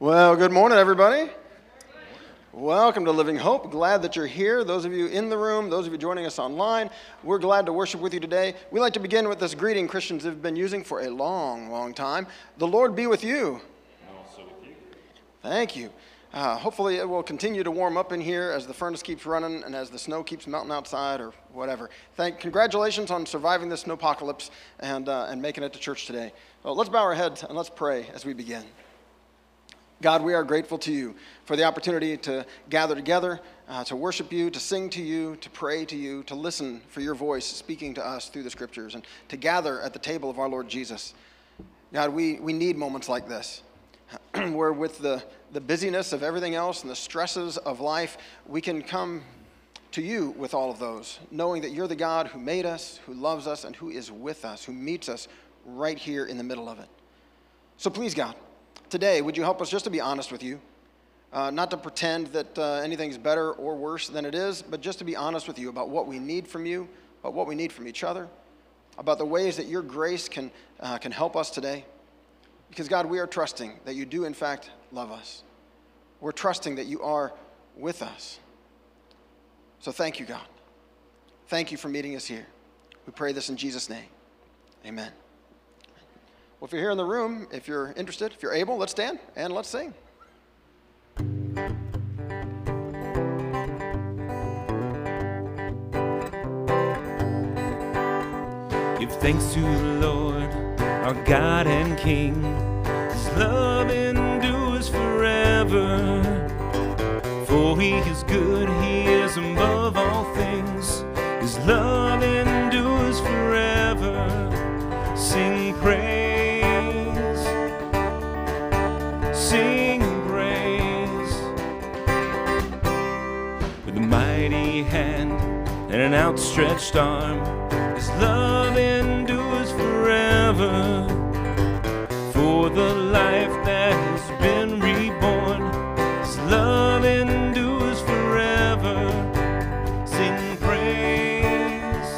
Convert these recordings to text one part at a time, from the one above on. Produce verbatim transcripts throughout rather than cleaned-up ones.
Well, good morning, everybody. Good morning. Welcome to Living Hope. Glad that you're here. Those of you in the room, those of you joining us online, we're glad to worship with you today. We like to begin with this greeting Christians have been using for a long, long time. The Lord be with you. And also with you. Thank you. Uh, hopefully it will continue to warm up in here as the furnace keeps running and as the snow keeps melting outside or whatever. Thank, congratulations on surviving this snowpocalypse and, uh, and making it to church today. So let's bow our heads and let's pray as we begin. God, we are grateful to you for the opportunity to gather together, uh, to worship you, to sing to you, to pray to you, to listen for your voice speaking to us through the scriptures, and to gather at the table of our Lord Jesus. God, we, we need moments like this, where with the, the busyness of everything else and the stresses of life, we can come to you with all of those, knowing that you're the God who made us, who loves us, and who is with us, who meets us right here in the middle of it. So please, God, today, would you help us just to be honest with you, uh, not to pretend that uh, anything's better or worse than it is, but just to be honest with you about what we need from you, about what we need from each other, about the ways that your grace can, uh, can help us today. Because, God, we are trusting that you do, in fact, love us. We're trusting that you are with us. So thank you, God. Thank you for meeting us here. We pray this in Jesus' name. Amen. Well, if you're here in the room, if you're interested, if you're able, let's stand and let's sing. Give thanks to the Lord, our God and King. His love endures forever. For he is good, he is above all things. His love endures forever. Sing praise, sing praise. With a mighty hand and an outstretched arm, his love endures forever. For the life that has been reborn, his love endures forever. Sing praise,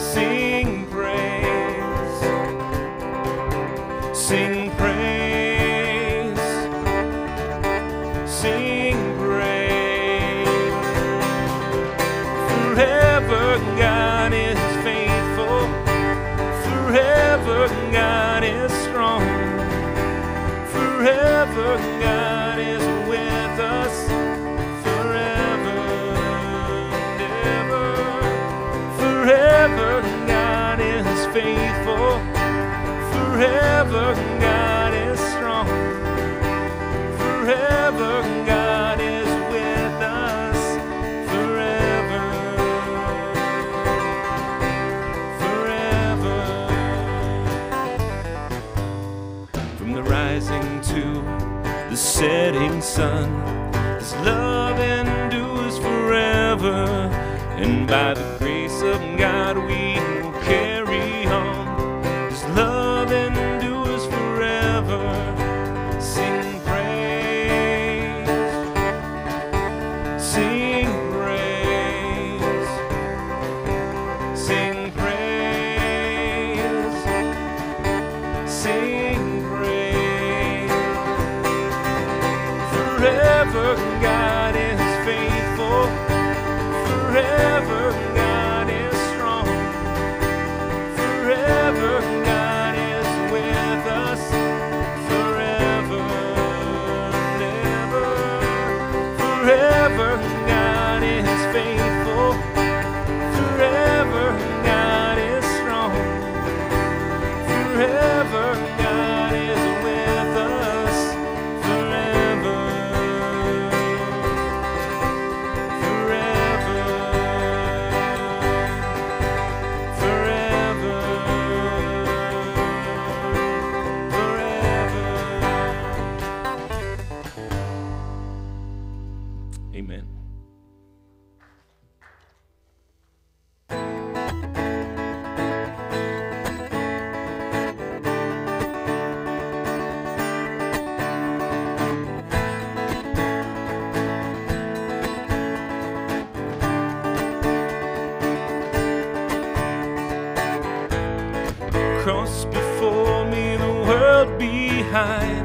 sing praise, sing praise, sing praise. Forever God is faithful, forever God is strong, forever God is with us, forever and ever, forever God is faithful, forever God is strong, forever God is with us, forever, forever. Rising to the setting sun, his love endures forever, and by the grace of God we will carry on. His love endures forever. Sing praise, sing praise, sing praise, sing praise. Forever God is faithful, forever God is strong, forever God is with us, forever and ever, forever God is faithful, forever God is strong, forever God is with us, forever. Forever, forever, forever. Amen. Cross before me, the world behind.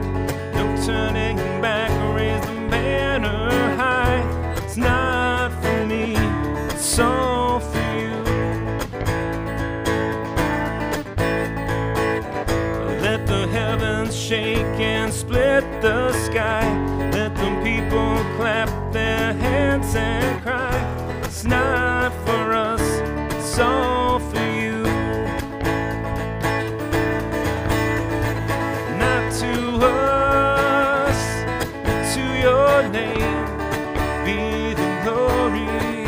turning back, raise the banner high. It's not for me, it's all for you. Let the heavens shake and split the sky. Let the people clap their hands and cry. It's not for us, it's all for you. Not to us, but to your name be the glory.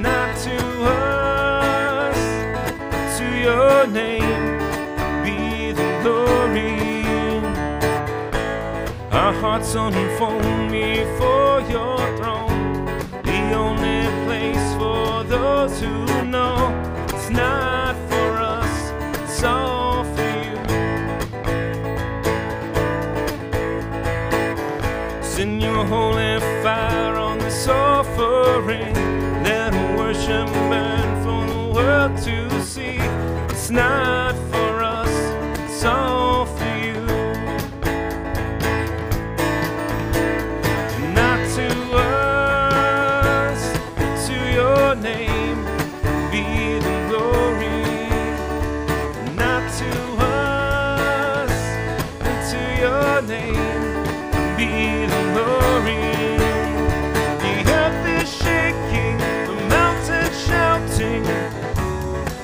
Not to us, but to your name be the glory. Our hearts unfold before your throne, the only place for those who know. It's not for us, it's all for you. Send your holy fire on this offering, let worship burn for the world to see. It's not for us, it's all for you.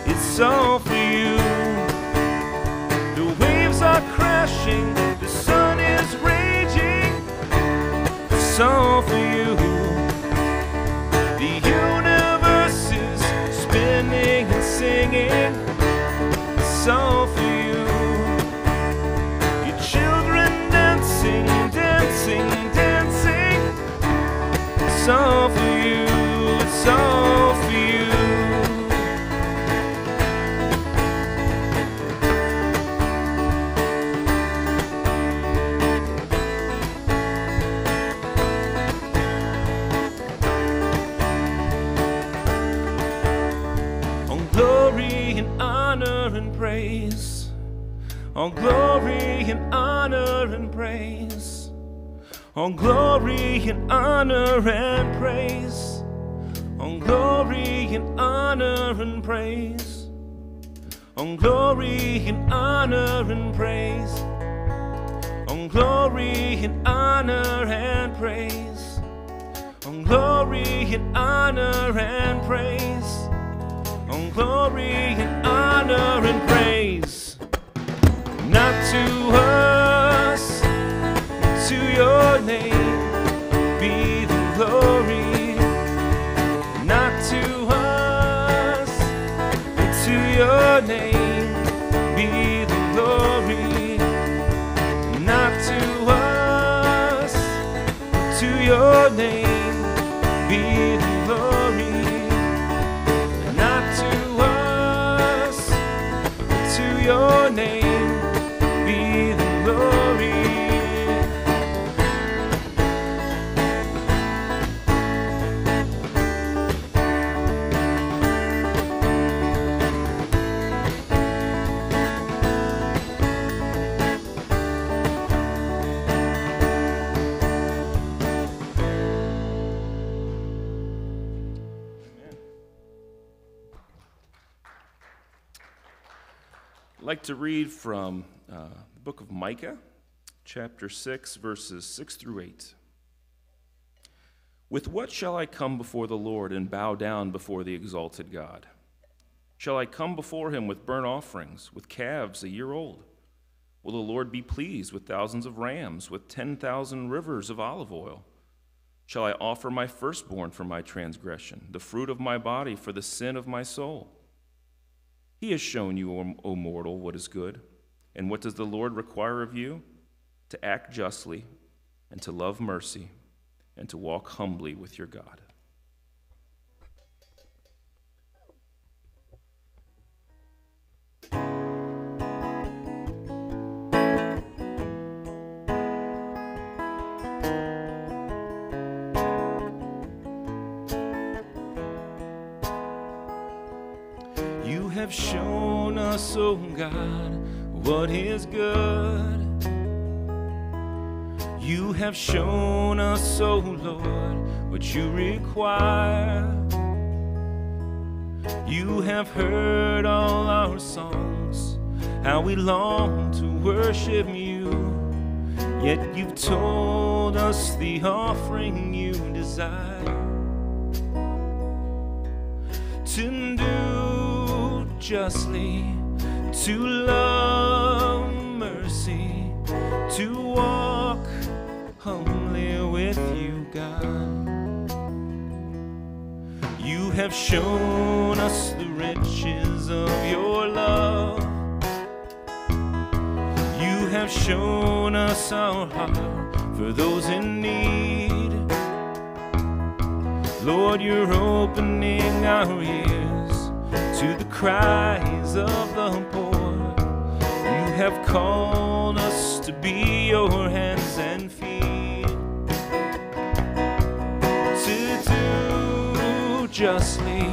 It's all for you. The waves are crashing, the sun is raging. It's all for you. The universe is spinning and singing. It's all for you. Your children dancing, dancing, dancing. It's all for you. It's all for you. Praise, all glory and honor and praise, all glory and honor and praise, all glory and honor and praise, all glory and honor and praise, all glory and honor and praise, all glory and honor and praise. On glory and honor and praise, not to us, but to your name be the glory. Not to us, but to your name be the glory. Not to us, but to your name be the glory. Your name be the glory. I'd like to read from uh, the book of Micah, chapter six, verses six through eight. With what shall I come before the Lord and bow down before the exalted God? Shall I come before him with burnt offerings, with calves a year old? Will the Lord be pleased with thousands of rams, with ten thousand rivers of olive oil? Shall I offer my firstborn for my transgression, the fruit of my body for the sin of my soul? He has shown you, O mortal, what is good. And what does the Lord require of you? To act justly, and to love mercy, and to walk humbly with your God. Have shown us, oh God, what is good. You have shown us, oh Lord, what you require. You have heard all our songs, how we long to worship you. Yet you've told us the offering you desire. To do justly, to love mercy, to walk humbly with you, God. You have shown us the riches of your love. You have shown us our heart for those in need. Lord, you're opening our ears to the cries of the poor. You have called us to be your hands and feet, to do justly,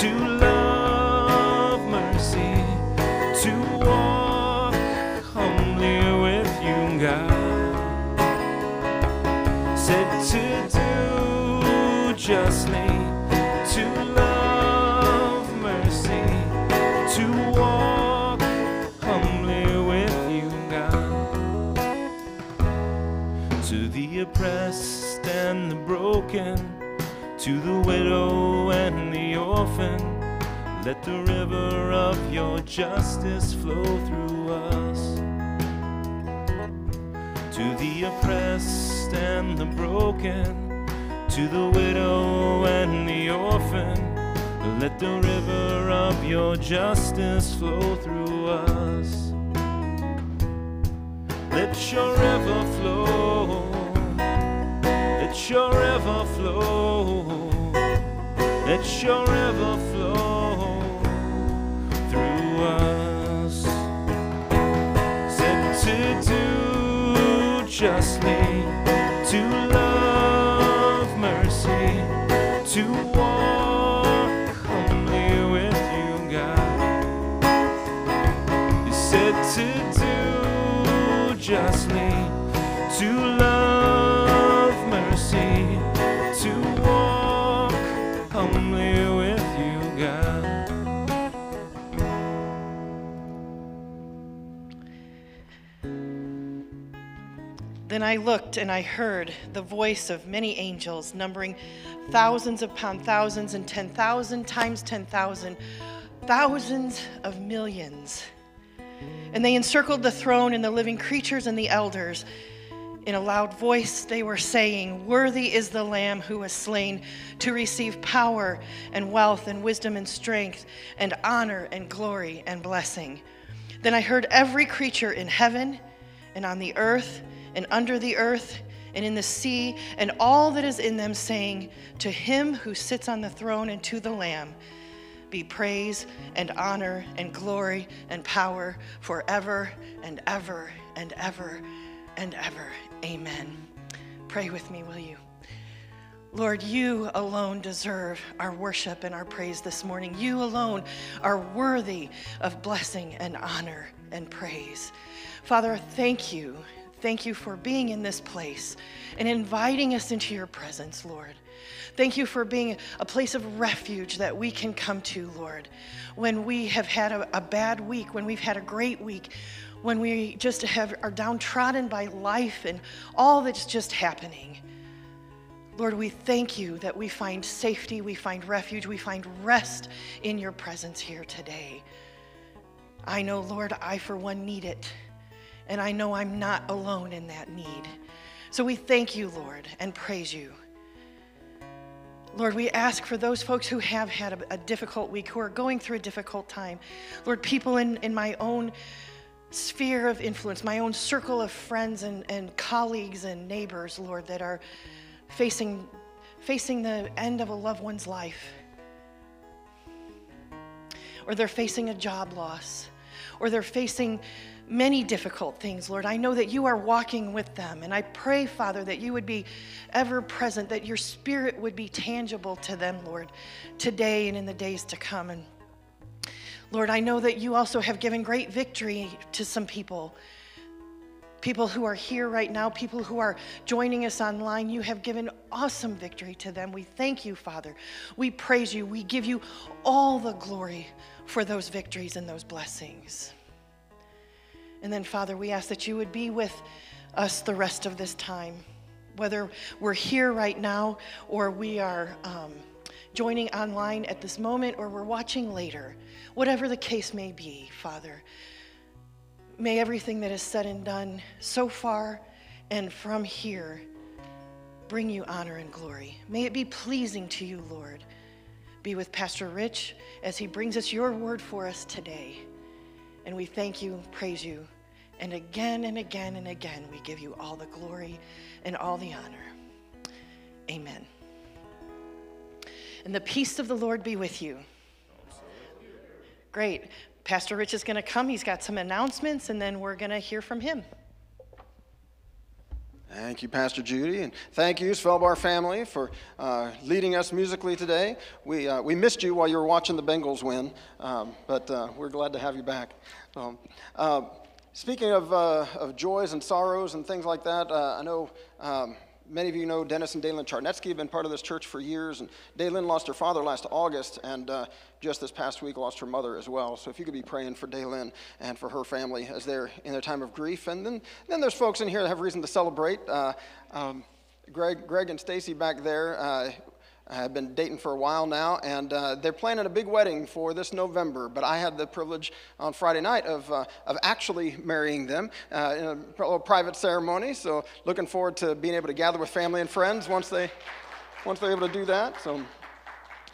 to love mercy, to walk humbly with you, God. Said to do justly, to love mercy, to walk the oppressed and the broken, to the widow and the orphan. Let the river of your justice flow through us. To the oppressed and the broken, to the widow and the orphan, let the river of your justice flow through us. Let your river flow, let your river flow, let your river flow through us. Said to do justly, to love mercy, to walk humbly with you, God. You said to do justly, to love mercy, to walk humbly with you, God. Then I looked and I heard the voice of many angels, numbering thousands upon thousands and ten thousand times ten thousand, thousands of millions. And they encircled the throne and the living creatures and the elders. In a loud voice they were saying, "Worthy is the Lamb who was slain to receive power and wealth and wisdom and strength and honor and glory and blessing." Then I heard every creature in heaven and on the earth and under the earth and in the sea and all that is in them saying, "To him who sits on the throne and to the Lamb be praise and honor and glory and power forever and ever and ever and ever. Amen." Pray with me, will you? Lord, you alone deserve our worship and our praise this morning. You alone are worthy of blessing and honor and praise. Father, thank you. Thank you for being in this place and inviting us into your presence, Lord. Thank you for being a place of refuge that we can come to, Lord, when we have had a, a bad week, when we've had a great week, when we just have, are downtrodden by life and all that's just happening. Lord, we thank you that we find safety, we find refuge, we find rest in your presence here today. I know, Lord, I for one need it, and I know I'm not alone in that need. So we thank you, Lord, and praise you. Lord, we ask for those folks who have had a, a difficult week, who are going through a difficult time. Lord, people in, in my own sphere of influence, my own circle of friends and, and colleagues and neighbors, Lord, that are facing, facing the end of a loved one's life, or they're facing a job loss, or they're facing many difficult things, Lord. I know that you are walking with them, and I pray, Father, that you would be ever present, that your spirit would be tangible to them, Lord, today and in the days to come. And Lord, I know that you also have given great victory to some people people who are here right now, people who are joining us online, you have given awesome victory to them. We thank you, Father. We praise you. We give you all the glory for those victories and those blessings. And then, Father, we ask that you would be with us the rest of this time, whether we're here right now or we are um, joining online at this moment or we're watching later. Whatever the case may be, Father, may everything that is said and done so far and from here bring you honor and glory. May it be pleasing to you, Lord. Be with Pastor Rich as he brings us your word for us today. And we thank you, praise you, and again and again and again we give you all the glory and all the honor. Amen. And the peace of the Lord be with you. Great. Pastor Rich is going to come. He's got some announcements, and then we're going to hear from him. Thank you, Pastor Judy, and thank you, Svalbard family, for uh, leading us musically today. We, uh, we missed you while you were watching the Bengals win, um, but uh, we're glad to have you back. Um, uh, speaking of, uh, of joys and sorrows and things like that, uh, I know... Um, Many of you know Dennis and Daylin Charnetsky have been part of this church for years, and Daylin lost her father last August, and uh, just this past week lost her mother as well. So if you could be praying for Daylin and for her family as they're in their time of grief. And then, then there's folks in here that have reason to celebrate. Uh, um, Greg, Greg and Stacey back there uh, have been dating for a while now, and uh, they're planning a big wedding for this November. But I had the privilege on Friday night of, uh, of actually marrying them uh, in a little private ceremony. So looking forward to being able to gather with family and friends once they, once they're able to do that. So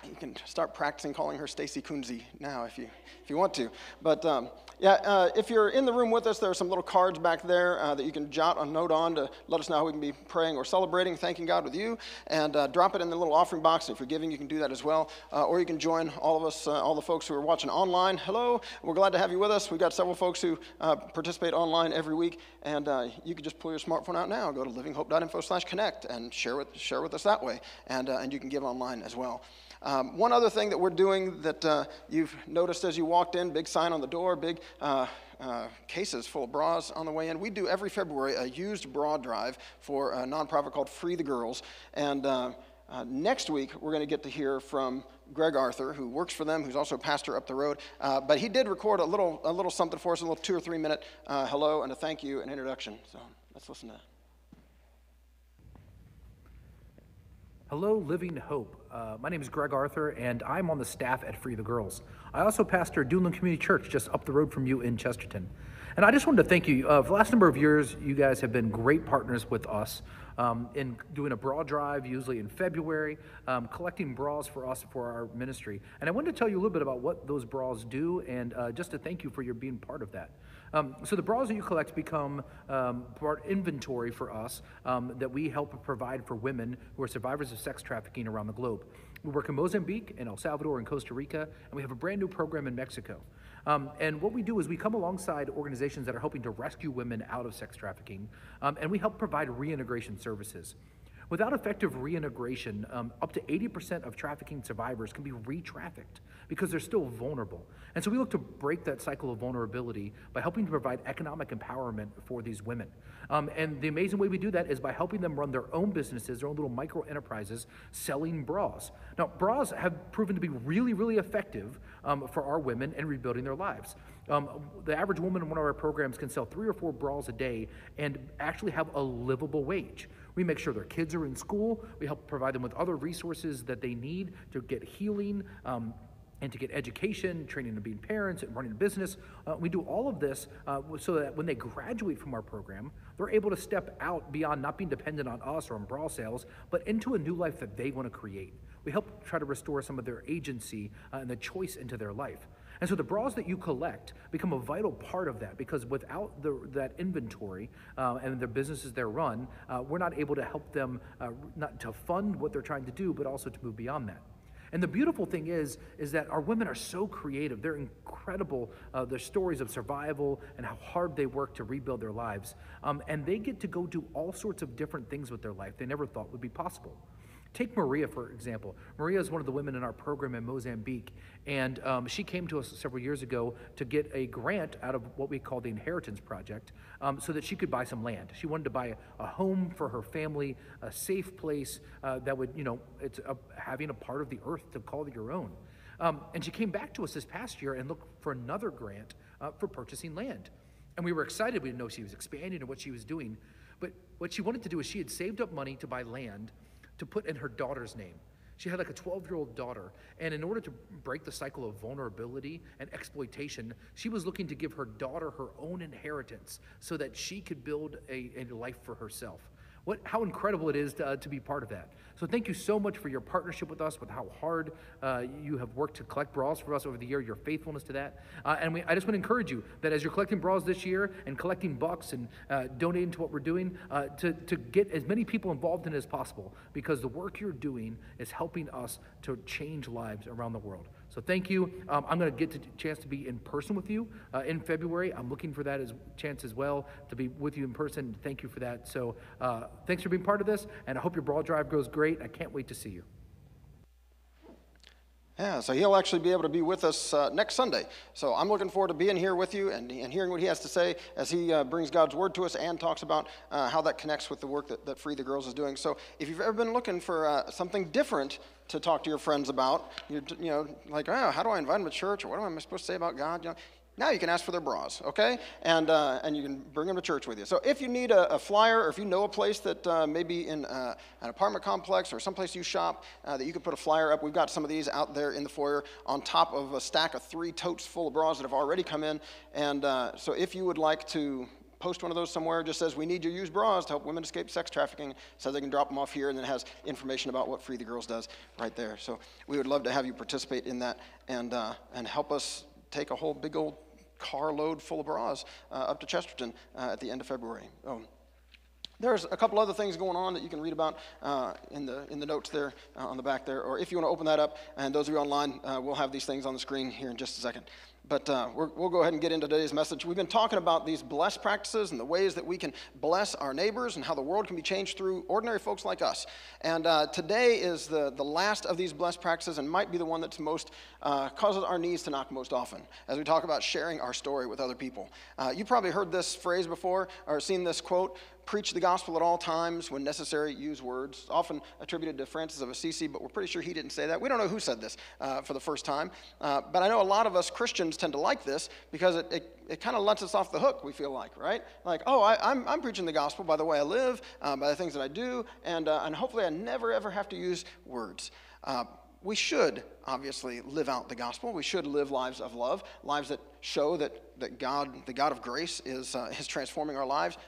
you can start practicing calling her Stacey Kunze now if you if you want to. But um, yeah, uh, if you're in the room with us, there are some little cards back there uh, that you can jot a note on to let us know how we can be praying or celebrating, thanking God with you, and uh, drop it in the little offering box. And if you're giving, you can do that as well, uh, or you can join all of us, uh, all the folks who are watching online. Hello, we're glad to have you with us. We've got several folks who uh, participate online every week, and uh, you can just pull your smartphone out now, go to living hope dot info slash connect, and share with share with us that way, and uh, and you can give online as well. Um, one other thing that we're doing that uh, you've noticed as you walked in, big sign on the door, big uh, uh, cases full of bras on the way in. We do every February a used bra drive for a nonprofit called Free the Girls. And uh, uh, next week, we're going to get to hear from Greg Arthur, who works for them, who's also a pastor up the road. Uh, but he did record a little, a little something for us, a little two or three minute uh, hello and a thank you and introduction. So let's listen to that. Hello, Living Hope. Uh, my name is Greg Arthur, and I'm on the staff at Free the Girls. I also pastor Doolin Community Church just up the road from you in Chesterton. And I just wanted to thank you. Uh, for the last number of years, you guys have been great partners with us um, in doing a bra drive, usually in February, um, collecting bras for us for our ministry. And I wanted to tell you a little bit about what those bras do, and uh, just to thank you for your being part of that. Um, so the bras that you collect become um, part inventory for us um, that we help provide for women who are survivors of sex trafficking around the globe. We work in Mozambique, in El Salvador, and Costa Rica, and we have a brand new program in Mexico. Um, and what we do is we come alongside organizations that are helping to rescue women out of sex trafficking, um, and we help provide reintegration services. Without effective reintegration, um, up to eighty percent of trafficking survivors can be re-trafficked because they're still vulnerable. And so we look to break that cycle of vulnerability by helping to provide economic empowerment for these women. Um, and the amazing way we do that is by helping them run their own businesses, their own little micro enterprises, selling bras. Now, bras have proven to be really, really effective um, for our women in rebuilding their lives. Um, the average woman in one of our programs can sell three or four bras a day and actually have a livable wage. We make sure their kids are in school. We help provide them with other resources that they need to get healing um, and to get education, training to being parents and running a business. Uh, we do all of this uh, so that when they graduate from our program, they're able to step out beyond not being dependent on us or on bra sales, but into a new life that they want to create. We help try to restore some of their agency uh, and the choice into their life. And so the bras that you collect become a vital part of that, because without the, that inventory uh, and the businesses they run, uh, we're not able to help them uh, not to fund what they're trying to do, but also to move beyond that. And the beautiful thing is, is that our women are so creative. They're incredible, uh, their stories of survival and how hard they work to rebuild their lives. Um, and they get to go do all sorts of different things with their life they never thought would be possible. Take Maria, for example. Maria is one of the women in our program in Mozambique, and um, she came to us several years ago to get a grant out of what we call the Inheritance Project um, so that she could buy some land. She wanted to buy a home for her family, a safe place uh, that would, you know, it's a, having a part of the earth to call your own. Um, and she came back to us this past year and looked for another grant uh, for purchasing land. And we were excited. We didn't know she was expanding and what she was doing. But what she wanted to do is she had saved up money to buy land to put in her daughter's name. She had like a twelve-year-old daughter. And in order to break the cycle of vulnerability and exploitation, she was looking to give her daughter her own inheritance so that she could build a, a life for herself. What, how incredible it is to, uh, to be part of that. So thank you so much for your partnership with us, with how hard uh, you have worked to collect bras for us over the year, your faithfulness to that. Uh, and we, I just want to encourage you that as you're collecting bras this year and collecting bucks and uh, donating to what we're doing, uh, to, to get as many people involved in it as possible, because the work you're doing is helping us to change lives around the world. So thank you. Um, I'm going to get a chance to be in person with you uh, in February. I'm looking for that as chance as well, to be with you in person. Thank you for that. So uh, thanks for being part of this, and I hope your bra drive goes great. I can't wait to see you. Yeah, so he'll actually be able to be with us uh, next Sunday. So I'm looking forward to being here with you and, and hearing what he has to say as he uh, brings God's word to us and talks about uh, how that connects with the work that, that Free the Girls is doing. So if you've ever been looking for uh, something different to talk to your friends about, you're, you know, like, oh, how do I invite them to church, or what am I supposed to say about God? You know, now you can ask for their bras, okay? And uh, and you can bring them to church with you. So if you need a, a flyer, or if you know a place that uh, maybe in uh, an apartment complex or someplace you shop uh, that you could put a flyer up, we've got some of these out there in the foyer on top of a stack of three totes full of bras that have already come in. And uh, so if you would like to post one of those somewhere, just says, we need your used bras to help women escape sex trafficking, says they can drop them off here, and then it has information about what Free the Girls does right there. So we would love to have you participate in that and uh, and help us take a whole big old carload full of bras uh, up to Chesterton uh, at the end of February. Um, there's a couple other things going on that you can read about uh, in the in the notes there uh, on the back there, or if you want to open that up. And those of you online, uh, we'll have these things on the screen here in just a second. But uh, we're, we'll go ahead and get into today's message. We've been talking about these bless practices and the ways that we can bless our neighbors and how the world can be changed through ordinary folks like us. And uh, today is the, the last of these bless practices, and might be the one that's most, uh, causes our knees to knock most often as we talk about sharing our story with other people. Uh, you probably heard this phrase before or seen this quote: preach the gospel at all times, when necessary, use words. It's often attributed to Francis of Assisi, but we're pretty sure he didn't say that. We don't know who said this uh, for the first time. Uh, but I know a lot of us Christians tend to like this because it, it, it kind of lets us off the hook, we feel like, right? Like, oh, I, I'm, I'm preaching the gospel by the way I live, uh, by the things that I do, and, uh, and hopefully I never, ever have to use words. Uh, we should, obviously, live out the gospel. We should live lives of love, lives that show that, that God, the God of grace, is, uh, is transforming our lives.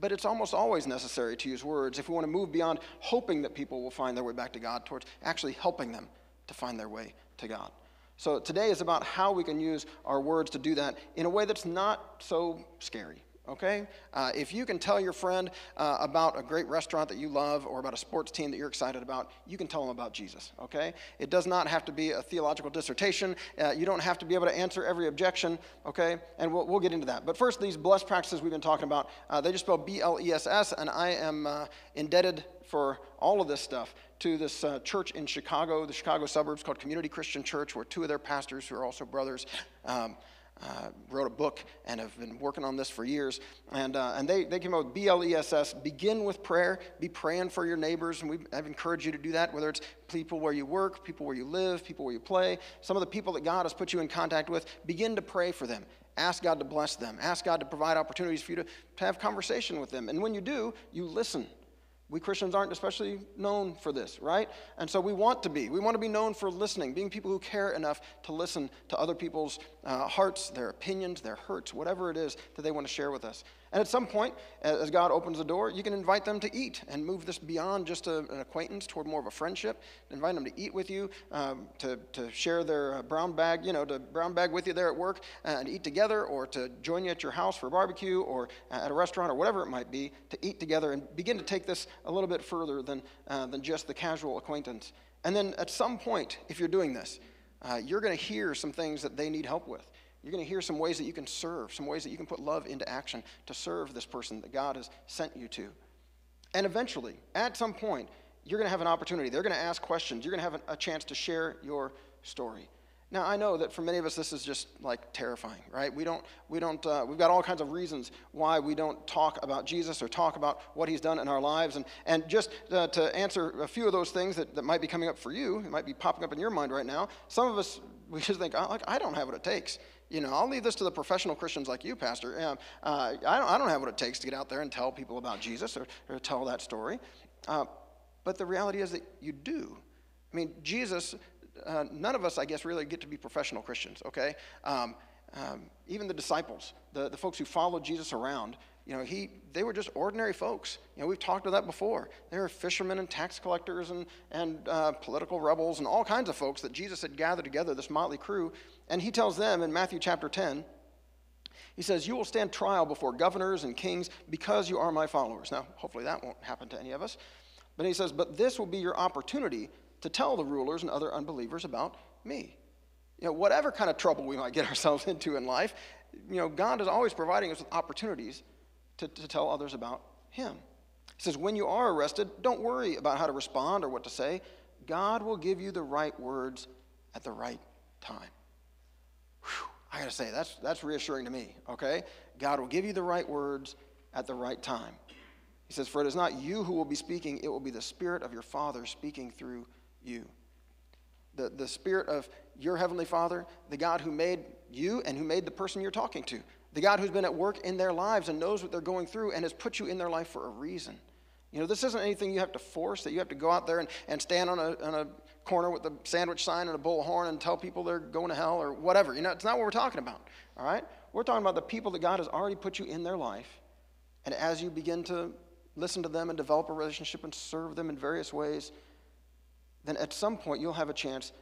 But it's almost always necessary to use words if we want to move beyond hoping that people will find their way back to God towards actually helping them to find their way to God. So today is about how we can use our words to do that in a way that's not so scary, okay? Uh, if you can tell your friend uh, about a great restaurant that you love, or about a sports team that you're excited about, you can tell them about Jesus, okay? It does not have to be a theological dissertation. Uh, you don't have to be able to answer every objection, okay? And we'll, we'll get into that. But first, these bless practices we've been talking about, uh, they just spell B L E S S, and I am uh, indebted for all of this stuff to this uh, church in Chicago, the Chicago suburbs, called Community Christian Church, where two of their pastors, who are also brothers, um, uh, wrote a book and have been working on this for years. And uh, and they, they came up with B L E S S, begin with prayer, be praying for your neighbors. And we, I've encouraged you to do that, whether it's people where you work, people where you live, people where you play, some of the people that God has put you in contact with. Begin to pray for them. Ask God to bless them. Ask God to provide opportunities for you to, to have conversation with them. And when you do, you listen. We Christians aren't especially known for this, right? And so we want to be. We want to be known for listening, being people who care enough to listen to other people's uh, hearts, their opinions, their hurts, whatever it is that they want to share with us. And at some point, as God opens the door, you can invite them to eat and move this beyond just a, an acquaintance toward more of a friendship. Invite them to eat with you, um, to, to share their brown bag, you know, to brown bag with you there at work and eat together, or to join you at your house for a barbecue or at a restaurant or whatever it might be, to eat together and begin to take this a little bit further than, uh, than just the casual acquaintance. And then at some point, if you're doing this, uh, you're going to hear some things that they need help with. You're going to hear some ways that you can serve, some ways that you can put love into action to serve this person that God has sent you to. And eventually, at some point, you're going to have an opportunity. They're going to ask questions. You're going to have a chance to share your story. Now, I know that for many of us, this is just like terrifying, right? We don't, we don't, uh, we've got all kinds of reasons why we don't talk about Jesus or talk about what he's done in our lives. And, and just uh, to answer a few of those things that, that might be coming up for you, it might be popping up in your mind right now. Some of us, we just think, oh, like, I don't have what it takes. You know, I'll leave this to the professional Christians like you, Pastor. Um, uh, I, don't, I don't have what it takes to get out there and tell people about Jesus or, or tell that story. Uh, but the reality is that you do. I mean, Jesus, uh, none of us, I guess, really get to be professional Christians, okay? Um, um, even the disciples, the, the folks who followed Jesus around, you know, he, they were just ordinary folks. You know, we've talked about that before. They were fishermen and tax collectors and, and uh, political rebels and all kinds of folks that Jesus had gathered together, this motley crew. And he tells them in Matthew chapter ten, he says, you will stand trial before governors and kings because you are my followers. Now, hopefully that won't happen to any of us. But he says, but this will be your opportunity to tell the rulers and other unbelievers about me. You know, whatever kind of trouble we might get ourselves into in life, you know, God is always providing us with opportunities To, to tell others about him. He says, when you are arrested, don't worry about how to respond or what to say. God will give you the right words at the right time. Whew, I gotta say, that's, that's reassuring to me, okay? God will give you the right words at the right time. He says, for it is not you who will be speaking, it will be the Spirit of your Father speaking through you. The, the Spirit of your Heavenly Father, the God who made you and who made the person you're talking to. The God who's been at work in their lives and knows what they're going through and has put you in their life for a reason. You know, this isn't anything you have to force, that you have to go out there and, and stand on a, on a corner with a sandwich sign and a bullhorn and tell people they're going to hell or whatever. You know, it's not what we're talking about, all right? We're talking about the people that God has already put you in their life. And as you begin to listen to them and develop a relationship and serve them in various ways, then at some point you'll have a chance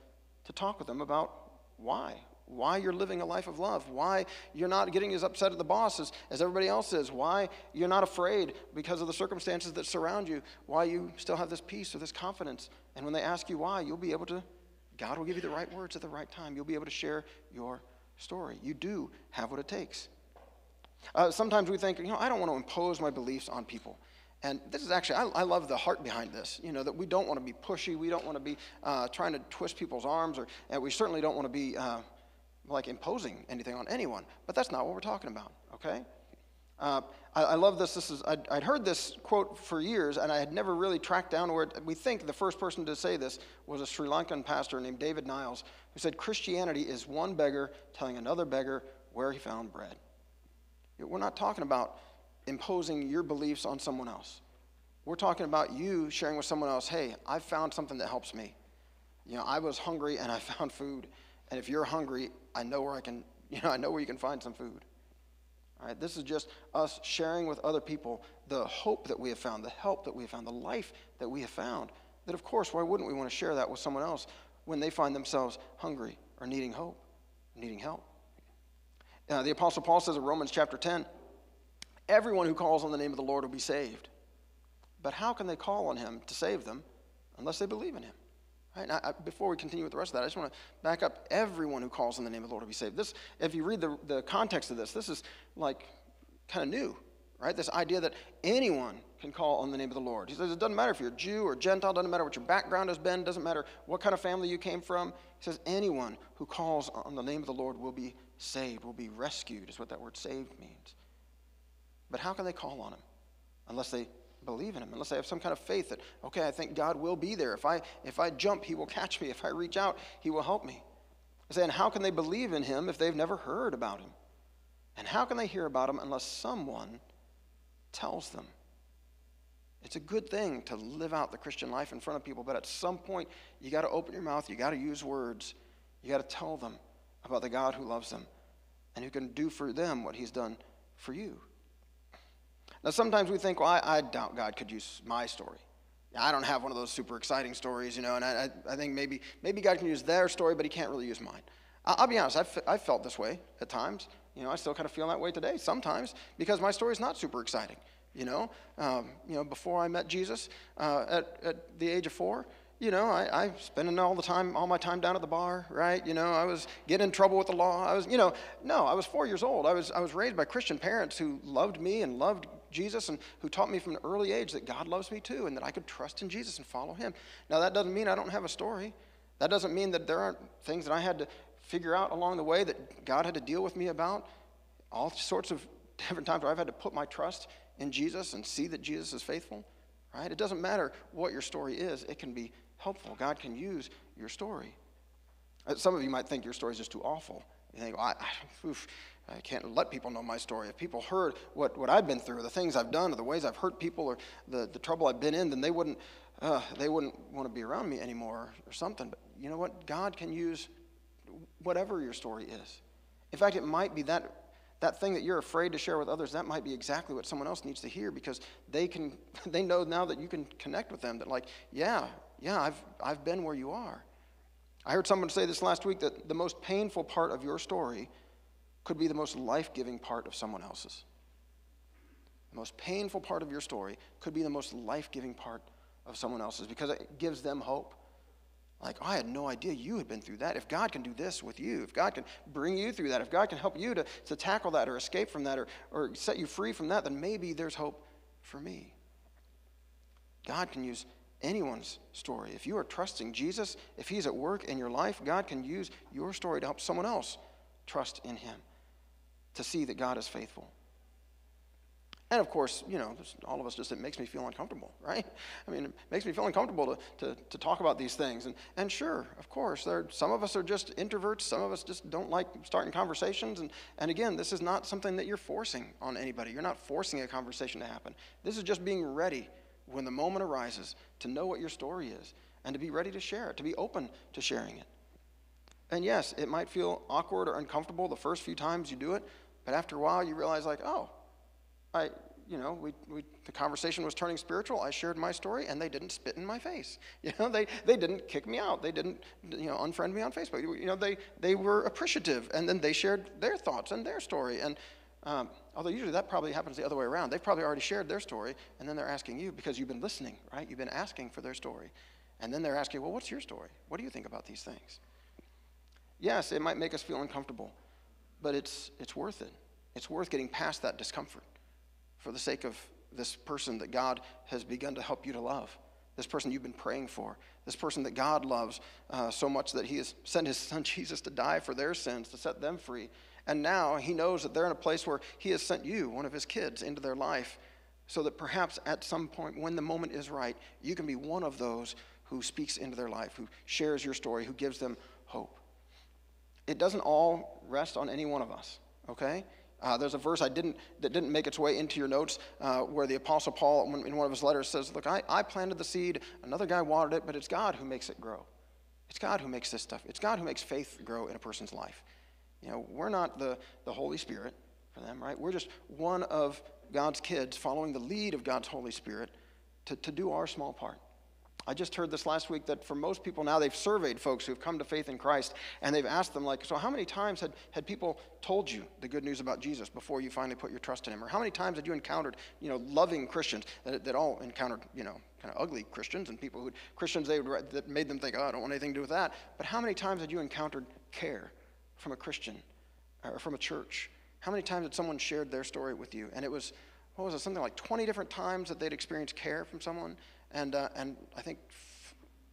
to talk with them about why. Why you're living a life of love, why you're not getting as upset at the boss as, as everybody else is, why you're not afraid because of the circumstances that surround you, why you still have this peace or this confidence. And when they ask you why, you'll be able to, God will give you the right words at the right time. You'll be able to share your story. You do have what it takes. Uh, sometimes we think, you know, I don't want to impose my beliefs on people. And this is actually, I, I love the heart behind this, you know, that we don't want to be pushy. We don't want to be uh, trying to twist people's arms, or and we certainly don't want to be uh, like imposing anything on anyone, but that's not what we're talking about, okay? Uh, I, I love this. This is I'd, I'd heard this quote for years, and I had never really tracked down where it, we think the first person to say this was a Sri Lankan pastor named David Niles, who said, Christianity is one beggar telling another beggar where he found bread. We're not talking about imposing your beliefs on someone else. We're talking about you sharing with someone else, hey, I found something that helps me. You know, I was hungry, and I found food. And if you're hungry, I know where I can, you know, I know where you can find some food. All right, this is just us sharing with other people the hope that we have found, the help that we have found, the life that we have found. That, of course, why wouldn't we want to share that with someone else when they find themselves hungry or needing hope, needing help? Uh, the Apostle Paul says in Romans chapter ten, everyone who calls on the name of the Lord will be saved. But how can they call on him to save them unless they believe in him? Right, now, before we continue with the rest of that, I just want to back up. Everyone who calls on the name of the Lord will be saved. This, if you read the, the context of this, this is like kind of new, right? This idea that anyone can call on the name of the Lord. He says it doesn't matter if you're Jew or Gentile, doesn't matter what your background has been, doesn't matter what kind of family you came from. He says anyone who calls on the name of the Lord will be saved, will be rescued, is what that word saved means. But how can they call on him unless they believe in him, unless I have some kind of faith that, okay, I think God will be there. If I if I jump, he will catch me. If I reach out, he will help me. I say, and how can they believe in him if they've never heard about him? And how can they hear about him unless someone tells them? It's a good thing to live out the Christian life in front of people, but at some point, you got to open your mouth, you got to use words, you got to tell them about the God who loves them and who can do for them what he's done for you. Now, sometimes we think, well, I, I doubt God could use my story. I don't have one of those super exciting stories, you know, and I, I, I think maybe maybe God can use their story, but he can't really use mine. I'll, I'll be honest, I've, I've felt this way at times. You know, I still kind of feel that way today sometimes because my story's not super exciting, you know. Um, you know, before I met Jesus uh, at, at the age of four, you know, I, I spending all the time, all my time down at the bar, right? You know, I was getting in trouble with the law. I was, you know, no, I was four years old. I was I was raised by Christian parents who loved me and loved Jesus and who taught me from an early age that God loves me too and that I could trust in Jesus and follow him. Now, that doesn't mean I don't have a story. That doesn't mean that there aren't things that I had to figure out along the way that God had to deal with me about. All sorts of different times where I've had to put my trust in Jesus and see that Jesus is faithful, right? It doesn't matter what your story is. It can be helpful. God can use your story. Some of you might think your story is just too awful. You think, well, I, oof, I can't let people know my story. If people heard what, what I've been through, or the things I've done, or the ways I've hurt people, or the, the trouble I've been in, then they wouldn't uh, they wouldn't want to be around me anymore or something. But you know what? God can use whatever your story is. In fact, it might be that that thing that you're afraid to share with others, that might be exactly what someone else needs to hear, because they can they know now that you can connect with them, that like, yeah, yeah, I've I've been where you are. I heard someone say this last week, that the most painful part of your story could be the most life-giving part of someone else's. The most painful part of your story could be the most life-giving part of someone else's, because it gives them hope. Like, oh, I had no idea you had been through that. If God can do this with you, if God can bring you through that, if God can help you to, to tackle that or escape from that or, or set you free from that, then maybe there's hope for me. God can use anyone's story. If you are trusting Jesus, if he's at work in your life, God can use your story to help someone else trust in him, to see that God is faithful. And of course, you know, all of us just, it makes me feel uncomfortable, right? I mean, it makes me feel uncomfortable to, to, to talk about these things. And, and sure, of course, there are, some of us are just introverts. Some of us just don't like starting conversations. And, and again, this is not something that you're forcing on anybody. You're not forcing a conversation to happen. This is just being ready when the moment arises to know what your story is and to be ready to share it, to be open to sharing it. And yes, it might feel awkward or uncomfortable the first few times you do it, but after a while you realize like, oh, I, you know, we, we, the conversation was turning spiritual. I shared my story, and they didn't spit in my face. You know, they, they didn't kick me out. They didn't, you know, unfriend me on Facebook. You know, they, they were appreciative, and then they shared their thoughts and their story. And um, although usually that probably happens the other way around. They've probably already shared their story, and then they're asking you because you've been listening, right? You've been asking for their story. And then they're asking, well, what's your story? What do you think about these things? Yes, it might make us feel uncomfortable, but it's, it's worth it. It's worth getting past that discomfort for the sake of this person that God has begun to help you to love, this person you've been praying for, this person that God loves uh, so much that he has sent his son Jesus to die for their sins, to set them free. And now he knows that they're in a place where he has sent you, one of his kids, into their life so that perhaps at some point when the moment is right, you can be one of those who speaks into their life, who shares your story, who gives them hope. It doesn't all rest on any one of us, okay? Uh, there's a verse I didn't that didn't make its way into your notes uh, where the Apostle Paul, in one of his letters, says, look, I, I planted the seed, another guy watered it, but it's God who makes it grow. It's God who makes this stuff. It's God who makes faith grow in a person's life. You know, we're not the, the Holy Spirit for them, right? We're just one of God's kids following the lead of God's Holy Spirit to, to do our small part. I just heard this last week that for most people now, they've surveyed folks who've come to faith in Christ, and they've asked them, like, so how many times had, had people told you the good news about Jesus before you finally put your trust in him? Or how many times had you encountered, you know, loving Christians that, that all encountered, you know, kind of ugly Christians and people who, Christians they would, that made them think, oh, I don't want anything to do with that. But how many times had you encountered care from a Christian or from a church? How many times had someone shared their story with you? And it was, what was it, something like twenty different times that they'd experienced care from someone? And uh, and I think,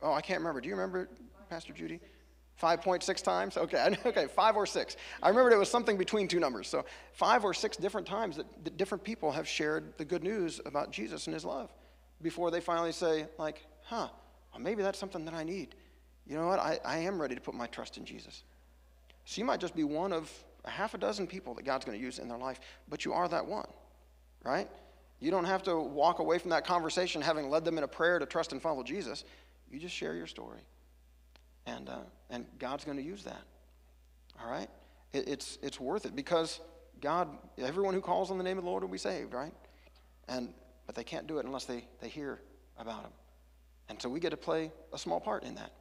oh, I can't remember. Do you remember, Pastor Judy? five point six times? Okay, okay, five or six. I remembered it was something between two numbers. So five or six different times that, that different people have shared the good news about Jesus and his love before they finally say, like, huh, well, maybe that's something that I need. You know what? I, I am ready to put my trust in Jesus. So you might just be one of a half a dozen people that God's going to use in their life, but you are that one, right? You don't have to walk away from that conversation having led them in a prayer to trust and follow Jesus. You just share your story. And uh, and God's going to use that. All right? It, it's, it's worth it because God, everyone who calls on the name of the Lord will be saved, right? And but they can't do it unless they, they hear about him. And so we get to play a small part in that.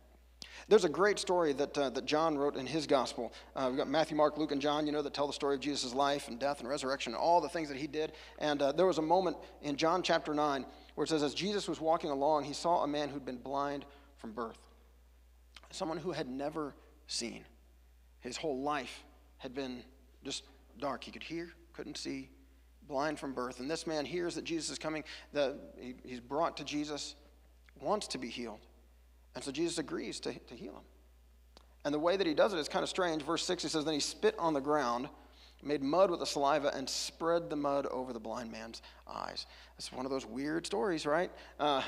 There's a great story that uh, that John wrote in his gospel. Uh, we've got Matthew, Mark, Luke, and John, you know, that tell the story of Jesus' life and death and resurrection and all the things that he did. And uh, there was a moment in John chapter nine where it says, as Jesus was walking along, he saw a man who'd been blind from birth, someone who had never seen. His whole life had been just dark. He could hear, couldn't see, blind from birth. And this man hears that Jesus is coming, that he, he's brought to Jesus, wants to be healed. And so Jesus agrees to, to heal him. And the way that he does it is kind of strange. Verse six, he says, then he spit on the ground, made mud with the saliva, and spread the mud over the blind man's eyes. That's one of those weird stories, right? Uh,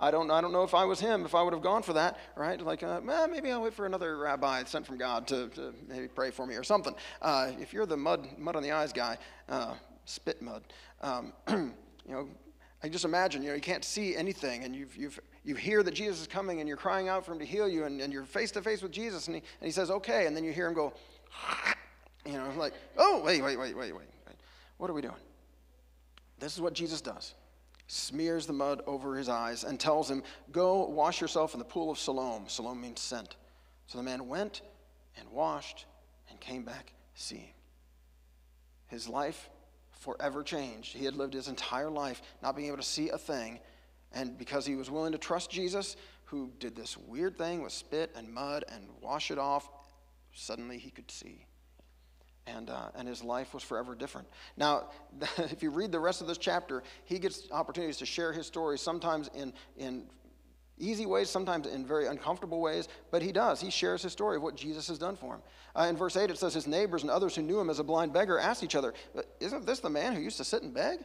I don't I don't know if I was him, if I would have gone for that, right? Like, uh, eh, maybe I'll wait for another rabbi sent from God to, to maybe pray for me or something. Uh, if you're the mud mud on the eyes guy, uh, spit mud. Um, you know, I just imagine, you know, you can't see anything, and you've, you've, you hear that Jesus is coming, and you're crying out for him to heal you, and, and you're face-to-face with Jesus, and he, and he says, okay, and then you hear him go, you know, like, oh, wait, wait, wait, wait, wait. What are we doing? This is what Jesus does. Smears the mud over his eyes and tells him, go wash yourself in the pool of Siloam. Siloam means sent. So the man went and washed and came back seeing. His life forever changed. He had lived his entire life not being able to see a thing. And because he was willing to trust Jesus, who did this weird thing with spit and mud and wash it off, suddenly he could see. And uh, and his life was forever different. Now, if you read the rest of this chapter, he gets opportunities to share his story, sometimes in, in easy ways, sometimes in very uncomfortable ways, but he does. He shares his story of what Jesus has done for him. Uh, in verse eight, it says, his neighbors and others who knew him as a blind beggar asked each other, isn't this the man who used to sit and beg?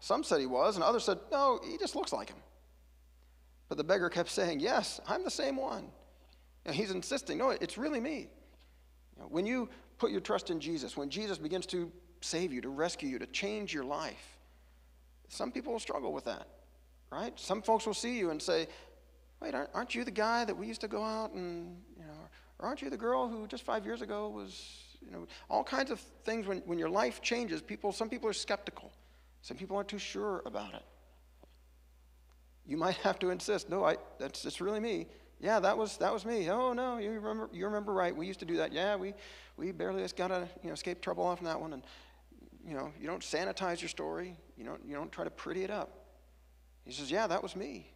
Some said he was, and others said, no, he just looks like him. But the beggar kept saying, yes, I'm the same one. And he's insisting, no, it's really me. You know, when you put your trust in Jesus, when Jesus begins to save you, to rescue you, to change your life, some people will struggle with that, right? Some folks will see you and say, wait, aren't you the guy that we used to go out and, you know, or aren't you the girl who just five years ago was, you know, all kinds of things. When, when your life changes, people, some people are skeptical. Some people aren't too sure about it. You might have to insist, no, I, that's, it's really me. Yeah, that was that was me. Oh no, you remember you remember right. We used to do that. Yeah, we we barely just got to you know escape trouble off on that one. And you know you don't sanitize your story. You don't you don't try to pretty it up. He says, yeah, that was me.